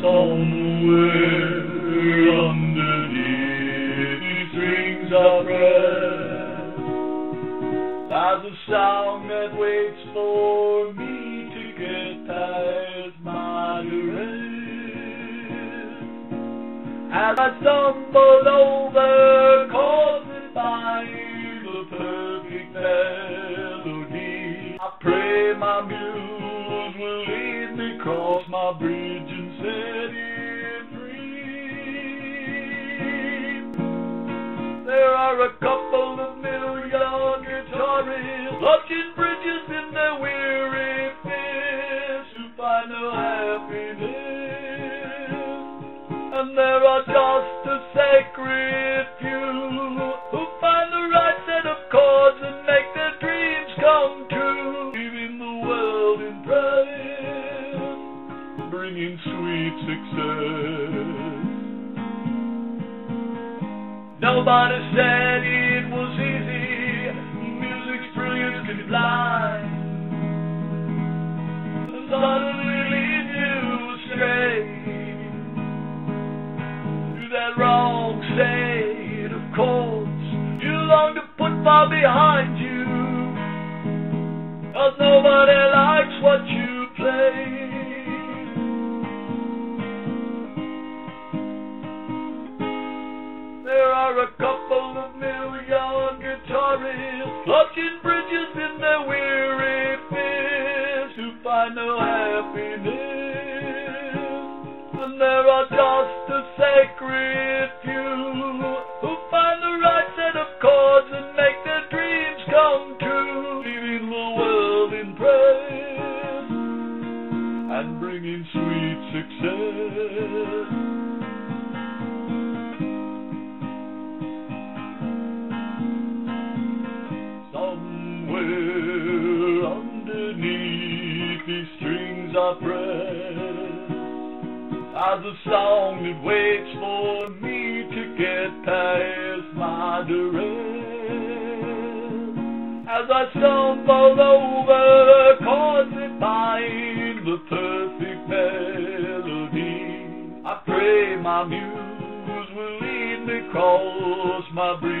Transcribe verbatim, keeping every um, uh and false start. Somewhere underneath these strings of breath, there's a sound that waits for me to get past my arrest. As I stumble over, caught by the perfect melody, I pray my muse will lead me across my bridge and set it free. There are a couple of million guitarists clutching bridges in their weary fists who find no happiness, and there are just a sacred few who find the right set of chords and make their dreams come true, leaving the world in praise, bringing sweet success. Nobody said it was easy. Music's brilliance can blind, and suddenly lead you astray to that wrong state of chords you long to put far behind you, 'cause nobody likes what you play. There are a couple of million guitarists clutching bridges in their weary fists who find no happiness, and there are just a sacred few who find the right set of chords and make their dreams come true, leaving the world in praise and bringing sweet success. Somewhere underneath these strings of breath, there's a song that waits for me to get past my duress. As I stumble over chords that bind the perfect melody, I pray my muse will lead me across my bridge.